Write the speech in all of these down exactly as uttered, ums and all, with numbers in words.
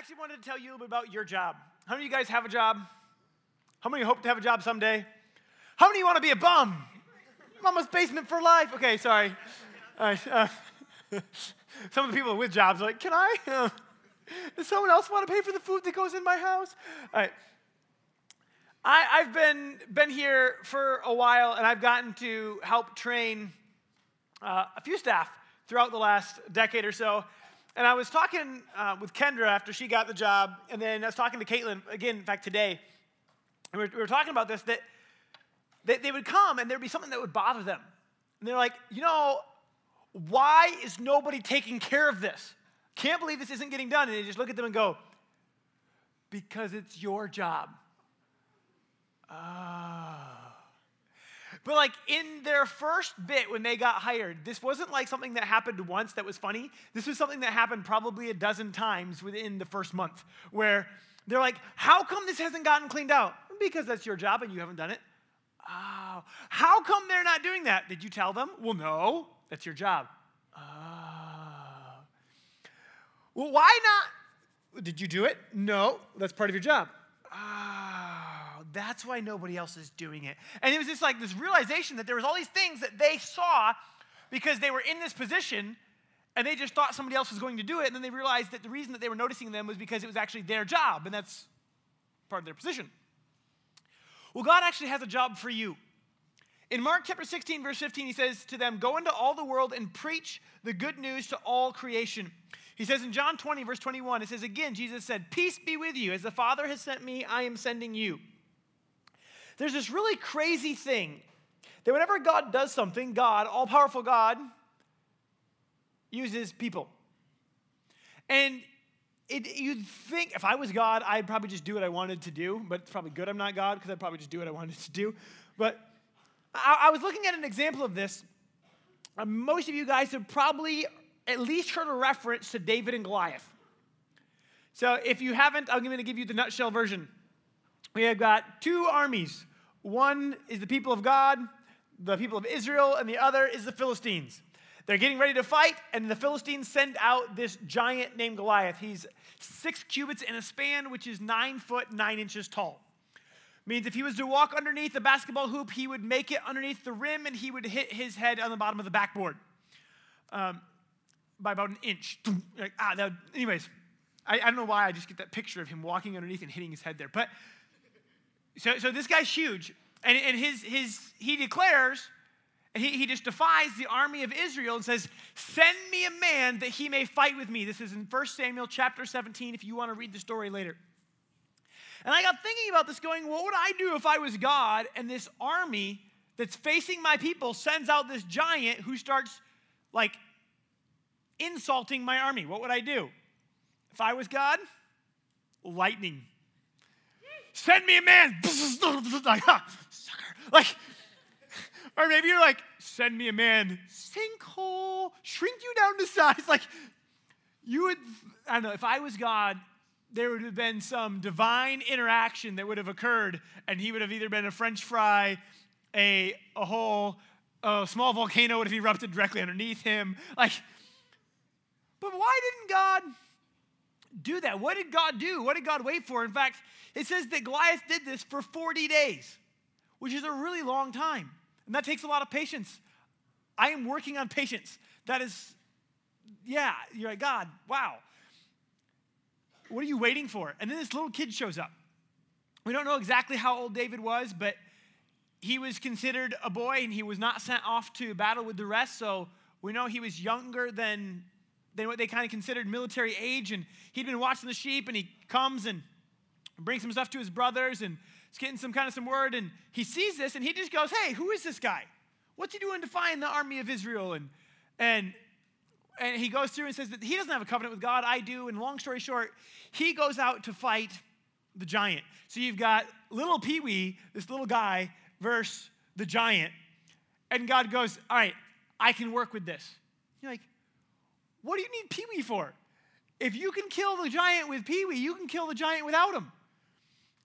actually wanted to tell you a little bit about your job. How many of you guys have a job? How many hope to have a job someday? How many of you want to be a bum? Mama's basement for life. Okay, sorry. All right. Uh, some of the people with jobs are like, can I? Uh, does someone else want to pay for the food that goes in my house? All right. I, I've been been here for a while, and I've gotten to help train uh, a few staff throughout the last decade or so. And I was talking uh, with Kendra after she got the job, and then I was talking to Caitlin again, in fact, today. And we were, we were talking about this, that they, they would come, and there'd be something that would bother them. And they're like, you know, why is nobody taking care of this? Can't believe this isn't getting done. And they just look at them and go, because it's your job. Oh. But like in their first bit when they got hired, this wasn't like something that happened once that was funny. This was something that happened probably a dozen times within the first month where they're like, how come this hasn't gotten cleaned out? Because that's your job and you haven't done it. Oh. How come they're not doing that? Did you tell them? Well, no, that's your job. Oh. Well, why not? Did you do it? No, that's part of your job. Ah. Oh. That's why nobody else is doing it. And it was just like this realization that there was all these things that they saw because they were in this position and they just thought somebody else was going to do it. And then they realized that the reason that they were noticing them was because it was actually their job. And that's part of their position. Well, God actually has a job for you. In Mark chapter sixteen, verse fifteen, he says to them, go into all the world and preach the good news to all creation. He says in John twenty, verse twenty-one, it says again, Jesus said, peace be with you. As the Father has sent me, I am sending you. There's this really crazy thing that whenever God does something, God, all-powerful God, uses people. And it, you'd think, if I was God, I'd probably just do what I wanted to do, but it's probably good I'm not God because I'd probably just do what I wanted to do. But I, I was looking at an example of this. Most of you guys have probably at least heard a reference to David and Goliath. So if you haven't, I'm going to give you the nutshell version. We have got two armies. One is the people of God, the people of Israel, and the other is the Philistines. They're getting ready to fight, and the Philistines send out this giant named Goliath. He's six cubits in a span, which is nine foot, nine inches tall. Means if he was to walk underneath the basketball hoop, he would make it underneath the rim, and he would hit his head on the bottom of the backboard um, by about an inch. Like, ah, that would, anyways, I, I don't know why I just get that picture of him walking underneath and hitting his head there, but... So, so this guy's huge, and, and his his he declares, and he, he just defies the army of Israel and says, send me a man that he may fight with me. This is in First Samuel chapter seventeen, if you want to read the story later. And I got thinking about this going, what would I do if I was God and this army that's facing my people sends out this giant who starts, like, insulting my army? What would I do? If I was God, lightning. Send me a man. Like, huh, sucker. Like, or maybe you're like, send me a man. Sinkhole. Shrink you down to size. Like, you would, I don't know, if I was God, there would have been some divine interaction that would have occurred, and he would have either been a French fry, a, a whole a small volcano would have erupted directly underneath him. Like, but why didn't God do that? What did God do? What did God wait for? In fact, it says that Goliath did this for forty days, which is a really long time. And that takes a lot of patience. I am working on patience. That is, yeah, you're like, God, wow. What are you waiting for? And then this little kid shows up. We don't know exactly how old David was, but he was considered a boy and he was not sent off to battle with the rest. So we know he was younger than than what they kind of considered military age, and he'd been watching the sheep, and he comes and brings some stuff to his brothers, and he's getting some kind of some word, and he sees this, and he just goes, hey, who is this guy? What's he doing defying the army of Israel? And and and he goes through and says that he doesn't have a covenant with God, I do, and long story short, he goes out to fight the giant. So you've got little Pee Wee, this little guy, versus the giant, and God goes, all right, I can work with this. You're like, what do you need Pee Wee for? If you can kill the giant with Pee Wee, you can kill the giant without him.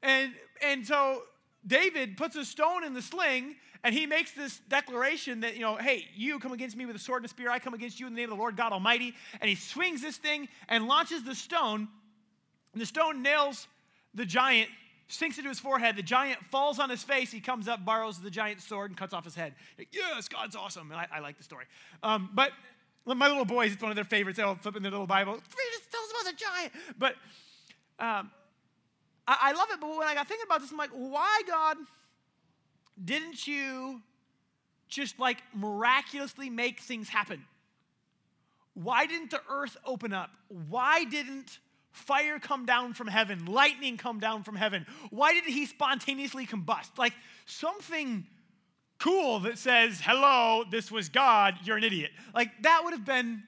And and so David puts a stone in the sling, and he makes this declaration that, you know, hey, you come against me with a sword and a spear. I come against you in the name of the Lord God Almighty. And he swings this thing and launches the stone, And the stone nails the giant, sinks into his forehead. The giant falls on his face. He comes up, borrows the giant's sword, and cuts off his head. Yes, God's awesome. And I, I like the story. Um, but my little boys, it's one of their favorites. They'll flip in their little Bible. Just tell us about the giant. But um, I, I love it. But when I got thinking about this, I'm like, why, God, didn't you just like miraculously make things happen? Why didn't the earth open up? Why didn't fire come down from heaven? Lightning come down from heaven? Why did he spontaneously combust? Like something cool that says, hello, this was God, you're an idiot. Like that would have been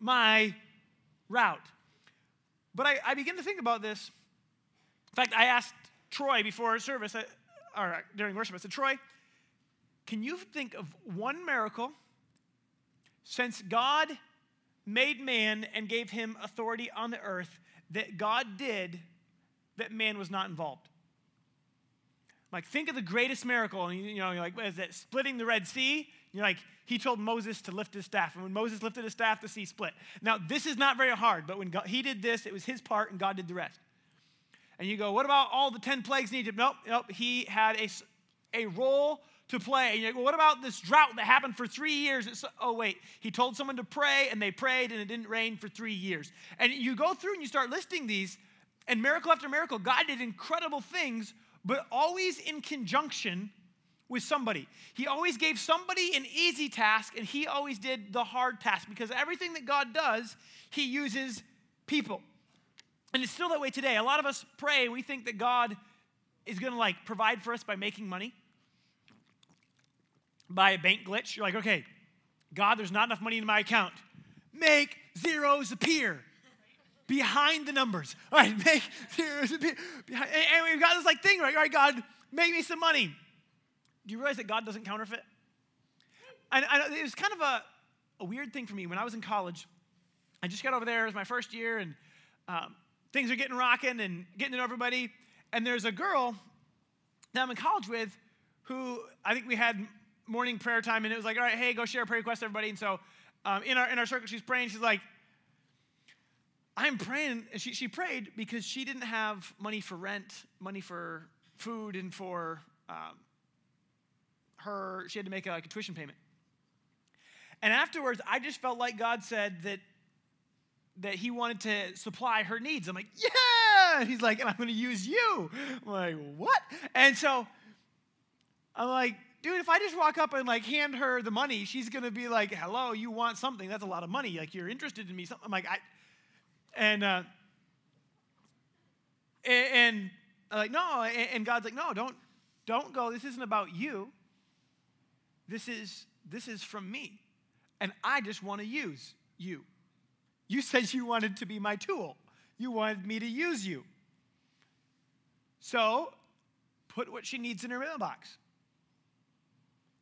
my route. But I, I begin to think about this. In fact, I asked Troy before service, or during worship, I said, Troy, can you think of one miracle since God made man and gave him authority on the earth that God did that man was not involved? Like, think of the greatest miracle. And, you know, you're like, what is that? Splitting the Red Sea? And you're like, he told Moses to lift his staff. And when Moses lifted his staff, the sea split. Now, this is not very hard, but when God, he did this, it was his part, and God did the rest. And you go, what about all the ten plagues in Egypt? Nope, nope. He had a, a role to play. And you're like, well, what about this drought that happened for three years? It's, oh, wait. He told someone to pray, and they prayed, and it didn't rain for three years. And you go through and you start listing these, and miracle after miracle, God did incredible things, but always in conjunction with somebody. He always gave somebody an easy task, and he always did the hard task, because everything that God does, he uses people. And it's still that way today. A lot of us pray, we think that God is going to like provide for us by making money, by a bank glitch. You're like, okay, God, there's not enough money in my account. Make zeros appear behind the numbers. All right, make zeros appear. Behind. And we've got this like thing, right? All right, God, make me some money. Do you realize that God doesn't counterfeit? And I, it was kind of a, a weird thing for me. When I was in college, I just got over there. It was my first year, and um, things are getting rocking and getting to know everybody. And there's a girl that I'm in college with who I think we had morning prayer time, and it was like, all right, hey, go share a prayer request, everybody. And so um, in our in our circle, she's praying. She's like, I'm praying. And she, she prayed because she didn't have money for rent, money for food, and for um, her, she had to make a, like a tuition payment. And afterwards, I just felt like God said that that he wanted to supply her needs. I'm like, yeah! And he's like, and I'm going to use you. I'm like, what? And so I'm like, dude, if I just walk up and like hand her the money, she's going to be like, hello, you want something. That's a lot of money. Like, you're interested in me. I'm like, I, and, uh, and I'm like, no. And God's like, no, don't, don't go. This isn't about you. This is, this is from me. And I just want to use you. You said you wanted to be my tool. You wanted me to use you. So put what she needs in her mailbox.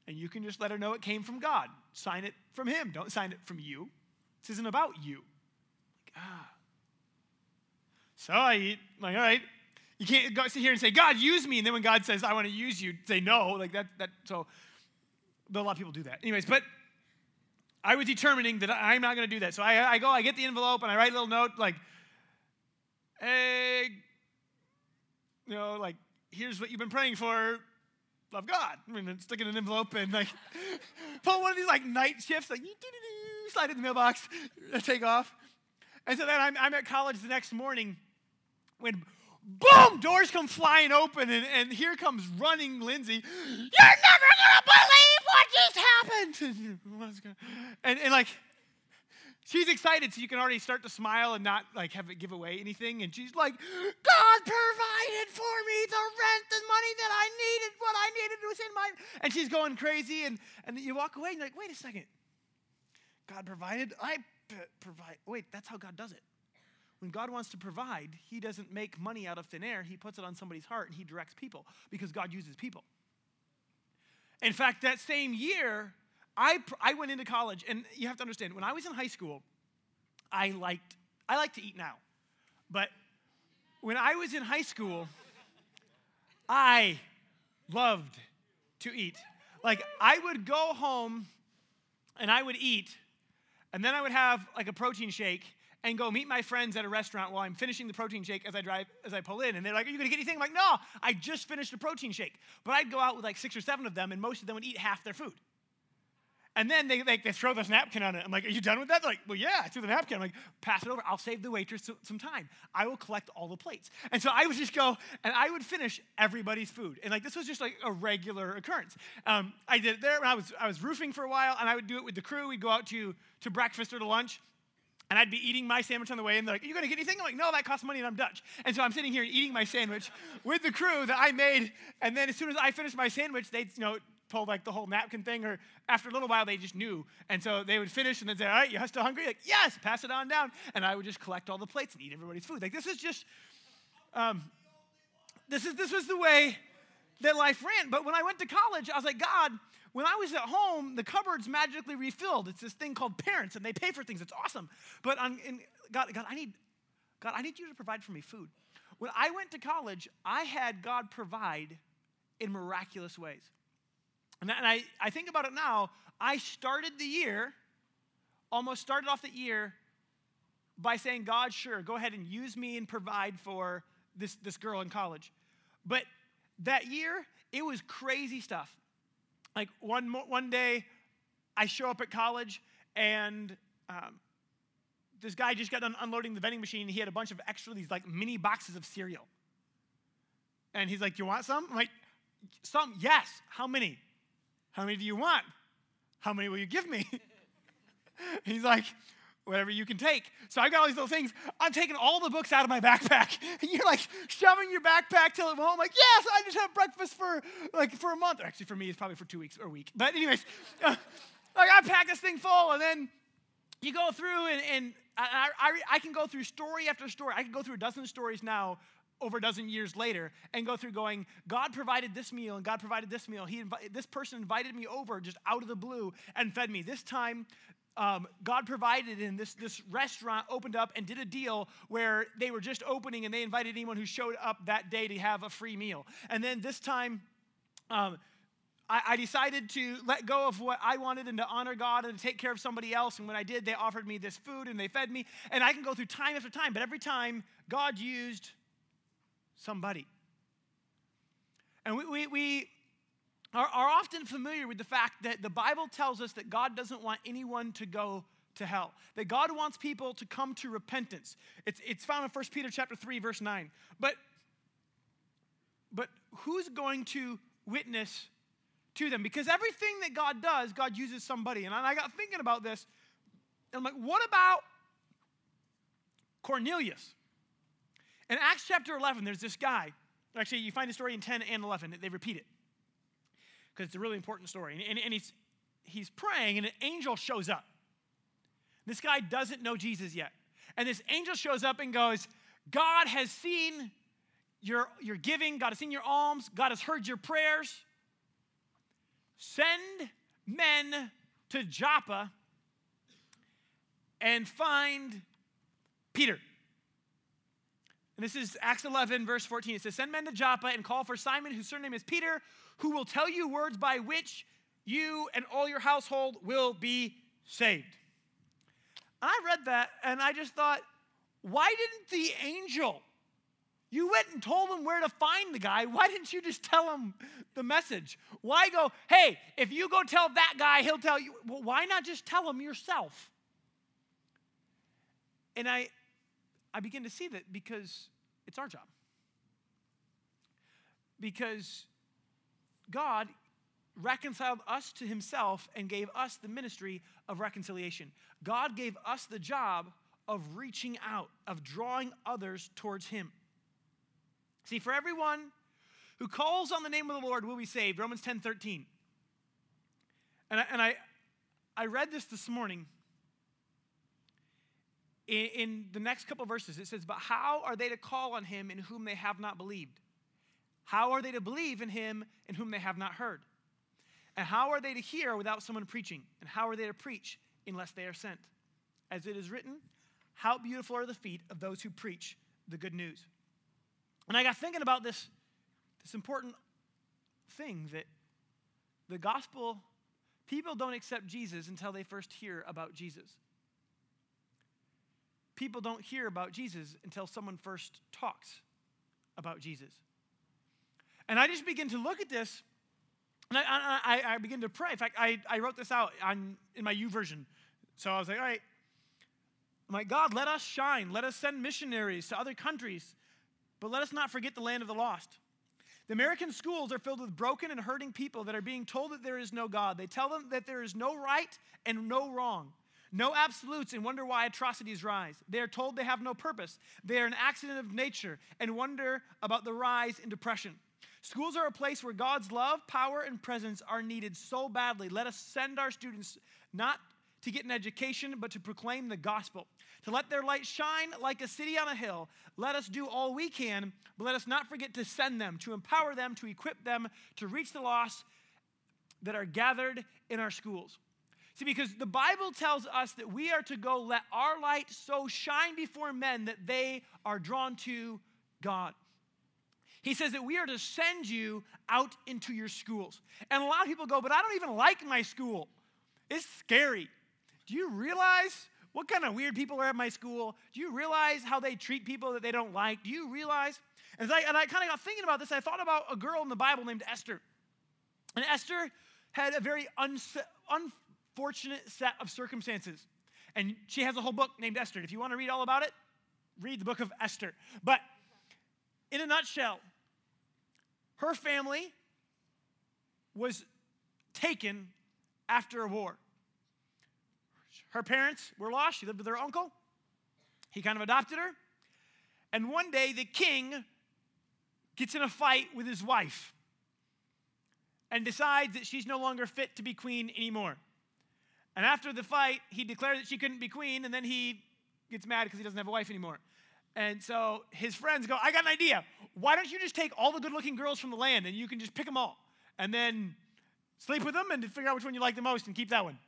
And you can just let her know it came from God. Sign it from him. Don't sign it from you. This isn't about you. Like, ah. So I eat. I'm like, all right. You can't go sit here and say, God, use me. And then when God says, I want to use you, say no. Like that. That. So, but a lot of people do that. Anyways, but I was determining that I'm not going to do that. So I, I go, I get the envelope, and I write a little note like, hey, you know, like, here's what you've been praying for. Love God. I mean, stick it in an envelope and like pull one of these like night shifts, like slide it in the mailbox, take off. And so then I'm, I'm at college the next morning when boom, doors come flying open, and, and here comes running Lindsay. You're never gonna believe what just happened. And and like she's excited, so you can already start to smile and not like have it give away anything. And she's like, God provided for me the rent, the money that I needed, what I needed was in my. And she's going crazy. And, and you walk away and you're like, wait a second. God provided? I provide. Wait, that's how God does it. When God wants to provide, he doesn't make money out of thin air. He puts it on somebody's heart and he directs people because God uses people. In fact, that same year, I, I went into college, and you have to understand, when I was in high school, I liked, I like to eat now. But when I was in high school, I loved to eat. Like, I would go home, and I would eat, and then I would have, like, a protein shake, and go meet my friends at a restaurant while I'm finishing the protein shake as I drive, as I pull in. And they're like, are you going to get anything? I'm like, no, I just finished a protein shake. But I'd go out with like six or seven of them, and most of them would eat half their food. And then they, they, they throw this napkin on it. I'm like, are you done with that? They're like, well, yeah, I threw the napkin. I'm like, pass it over. I'll save the waitress some time. I will collect all the plates. And so I would just go, and I would finish everybody's food. And like, this was just like a regular occurrence. Um, I did it there when I was I was roofing for a while, and I would do it with the crew. We'd go out to, to breakfast or to lunch, and I'd be eating my sandwich on the way, and they're like, are you going to get anything? I'm like, no, that costs money, and I'm Dutch. And so I'm sitting here eating my sandwich with the crew that I made, and then as soon as I finished my sandwich, they'd, you know, pull like the whole napkin thing, or after a little while they just knew. And so they would finish and then say, all right, you're still hungry? Like, yes, pass it on down. And I would just collect all the plates and eat everybody's food. Like, this is just, um, this is this was the way that life ran. But when I went to college, I was like, God, when I was at home, the cupboards magically refilled. It's this thing called parents, and they pay for things. It's awesome. But on, in, God, God, I need, God, I need you to provide for me food. When I went to college, I had God provide in miraculous ways. And I, I think about it now, I started the year, almost started off the year by saying, God, sure, go ahead and use me and provide for this, this girl in college. But that year, it was crazy stuff. Like one one day, I show up at college, and um, this guy just got done unloading the vending machine, and he had a bunch of extra, these like mini boxes of cereal. And he's like, do you want some? I'm like, some, yes. How many? How many do you want? How many will you give me? He's like, whatever you can take. So I got all these little things. I'm taking all the books out of my backpack. And you're like shoving your backpack till I'm home. Like, yes, I just had breakfast for like for a month. Or actually, for me, it's probably for two weeks or a week. But anyways, uh, like I pack this thing full, and then you go through, and, and I, I, I can go through story after story. I can go through a dozen stories now over a dozen years later, and go through going, God provided this meal, and God provided this meal. He invi- This person invited me over just out of the blue and fed me. This time, um, God provided, and this, this restaurant opened up and did a deal where they were just opening, and they invited anyone who showed up that day to have a free meal. And then this time, um, I, I decided to let go of what I wanted and to honor God and to take care of somebody else. And when I did, they offered me this food, and they fed me. And I can go through time after time, but every time, God used somebody. And we, we, we are, are often familiar with the fact that the Bible tells us that God doesn't want anyone to go to hell, that God wants people to come to repentance. It's, it's found in First Peter chapter three, verse nine. But, but who's going to witness to them? Because everything that God does, God uses somebody. And I got thinking about this, and I'm like, what about Cornelius? In Acts chapter eleven, there's this guy. Actually, you find the story in ten and eleven. They repeat it because it's a really important story. And, and, and he's, he's praying, and an angel shows up. This guy doesn't know Jesus yet. And this angel shows up and goes, God has seen your, your giving. God has seen your alms. God has heard your prayers. Send men to Joppa and find Peter. And this is Acts eleven, verse fourteen. It says, send men to Joppa and call for Simon, whose surname is Peter, who will tell you words by which you and all your household will be saved. And I read that, and I just thought, why didn't the angel, you went and told him where to find the guy. Why didn't you just tell him the message? Why go, hey, if you go tell that guy, he'll tell you. Well, why not just tell him yourself? And I... I begin to see that because it's our job. Because God reconciled us to himself and gave us the ministry of reconciliation. God gave us the job of reaching out, of drawing others towards him. See, for everyone who calls on the name of the Lord will be saved, Romans ten thirteen. And I, and I, I read this this morning. In the next couple of verses, it says, but how are they to call on him in whom they have not believed? How are they to believe in him in whom they have not heard? And how are they to hear without someone preaching? And how are they to preach unless they are sent? As it is written, how beautiful are the feet of those who preach the good news. And I got thinking about this, this important thing that the gospel, people don't accept Jesus until they first hear about Jesus. people don't hear about Jesus until someone first talks about Jesus. And I just begin to look at this, and I, I, I begin to pray. In fact, I, I wrote this out on, in my YouVersion. So I was like, all right, my God, let us shine. Let us send missionaries to other countries, but let us not forget the land of the lost. The American schools are filled with broken and hurting people that are being told that there is no God. They tell them that there is no right and no wrong, no absolutes, and wonder why atrocities rise. They are told they have no purpose. They are an accident of nature and wonder about the rise in depression. Schools are a place where God's love, power, and presence are needed so badly. Let us send our students not to get an education, but to proclaim the gospel, to let their light shine like a city on a hill. Let us do all we can, but let us not forget to send them, to empower them, to equip them, to reach the lost that are gathered in our schools. See, because the Bible tells us that we are to go let our light so shine before men that they are drawn to God. He says that we are to send you out into your schools. And a lot of people go, but I don't even like my school. It's scary. Do you realize what kind of weird people are at my school? Do you realize how they treat people that they don't like? Do you realize? And I, and I kind of got thinking about this. I thought about a girl in the Bible named Esther. And Esther had a very uns- unfortunate set of circumstances. And she has a whole book named Esther. If you want to read all about it, read the book of Esther. But in a nutshell, her family was taken after a war. Her parents were lost. She lived with her uncle. He kind of adopted her. And one day, the king gets in a fight with his wife and decides that she's no longer fit to be queen anymore. And after the fight, he declares that she couldn't be queen, and then he gets mad because he doesn't have a wife anymore. And so his friends go, I got an idea. Why don't you just take all the good-looking girls from the land, and you can just pick them all, and then sleep with them and figure out which one you like the most and keep that one.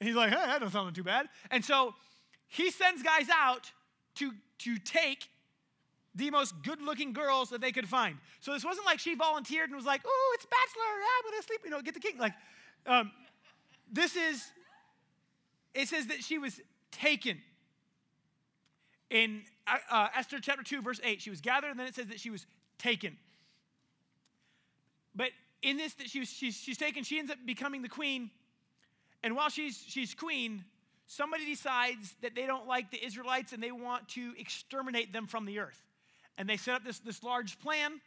And he's like, hey, that doesn't sound too bad. And so he sends guys out to, to take the most good-looking girls that they could find. So this wasn't like she volunteered and was like, oh, it's bachelor, I'm going to sleep, you know, get the king. Like, um, this is, it says that she was taken. In uh, Esther chapter two, verse eight, she was gathered, and then it says that she was taken. But in this, that she was, she's, she's taken, she ends up becoming the queen. And while she's she's queen, somebody decides that they don't like the Israelites and they want to exterminate them from the earth. And they set up this, this large plan.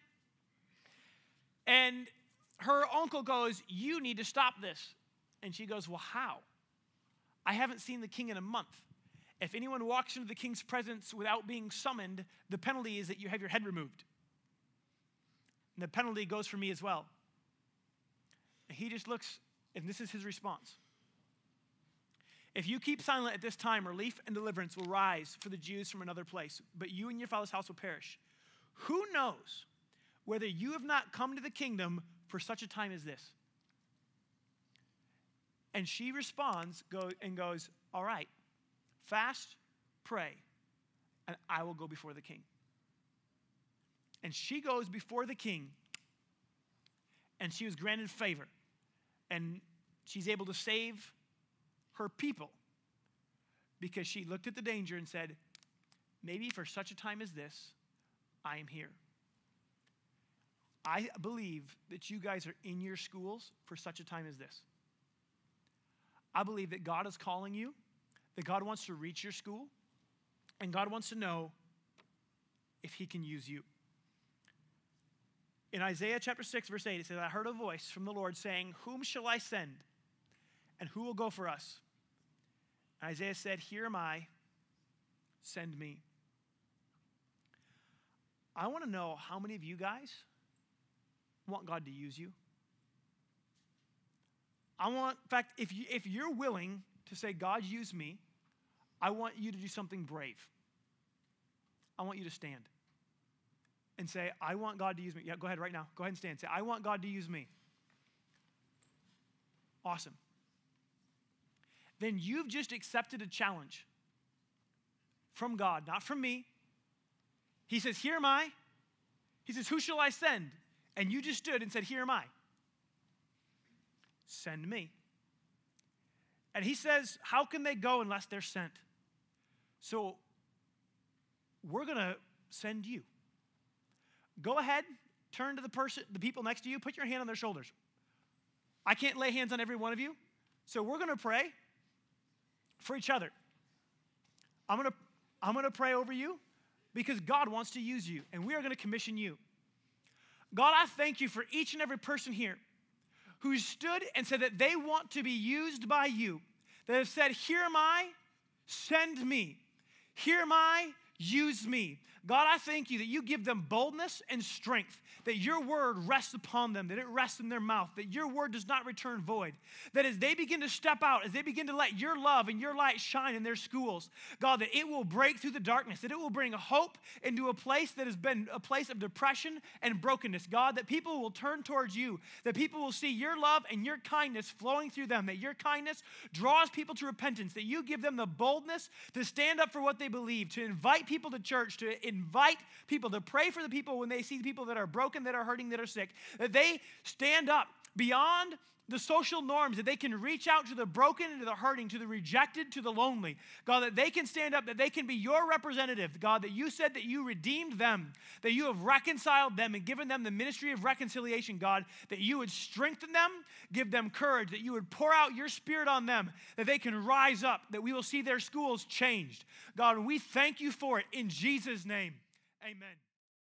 And her uncle goes, you need to stop this. And she goes, well, how? I haven't seen the king in a month. If anyone walks into the king's presence without being summoned, the penalty is that you have your head removed. And the penalty goes for me as well. And he just looks, and this is his response. If you keep silent at this time, relief and deliverance will rise for the Jews from another place, but you and your father's house will perish. Who knows whether you have not come to the kingdom for such a time as this? And she responds go, and goes, all right, fast, pray, and I will go before the king. And she goes before the king, and she was granted favor, and she's able to save her people, because she looked at the danger and said, maybe for such a time as this, I am here. I believe that you guys are in your schools for such a time as this. I believe that God is calling you, that God wants to reach your school, and God wants to know if he can use you. In Isaiah chapter six, verse eight, it says, I heard a voice from the Lord saying, whom shall I send, and who will go for us? And Isaiah said, here am I, send me. I want to know how many of you guys want God to use you. I want, in fact, if you, if you're willing to say, God, use me, I want you to do something brave. I want you to stand and say, I want God to use me. Yeah, go ahead right now. Go ahead and stand. Say, I want God to use me. Awesome. Then you've just accepted a challenge from God, not from me. He says, here am I. He says, who shall I send? And you just stood and said, here am I. Send me. And he says, how can they go unless they're sent? So we're going to send you. Go ahead, turn to the person, the people next to you, put your hand on their shoulders. I can't lay hands on every one of you, so we're going to pray for each other. I'm going to I'm going to pray over you because God wants to use you, and we are going to commission you. God, I thank you for each and every person here who stood and said that they want to be used by you, that have said, here am I, send me. Here am I, use me. God, I thank you that you give them boldness and strength, that your word rests upon them, that it rests in their mouth, that your word does not return void, that as they begin to step out, as they begin to let your love and your light shine in their schools, God, that it will break through the darkness, that it will bring hope into a place that has been a place of depression and brokenness. God, that people will turn towards you, that people will see your love and your kindness flowing through them, that your kindness draws people to repentance, that you give them the boldness to stand up for what they believe, to invite people to church, to invite people to pray for the people when they see people that are broken, that are hurting, that are sick, that they stand up beyond the social norms, that they can reach out to the broken and to the hurting, to the rejected, to the lonely. God, that they can stand up, that they can be your representative. God, that you said that you redeemed them, that you have reconciled them and given them the ministry of reconciliation, God, that you would strengthen them, give them courage, that you would pour out your spirit on them, that they can rise up, that we will see their schools changed. God, we thank you for it in Jesus' name. Amen.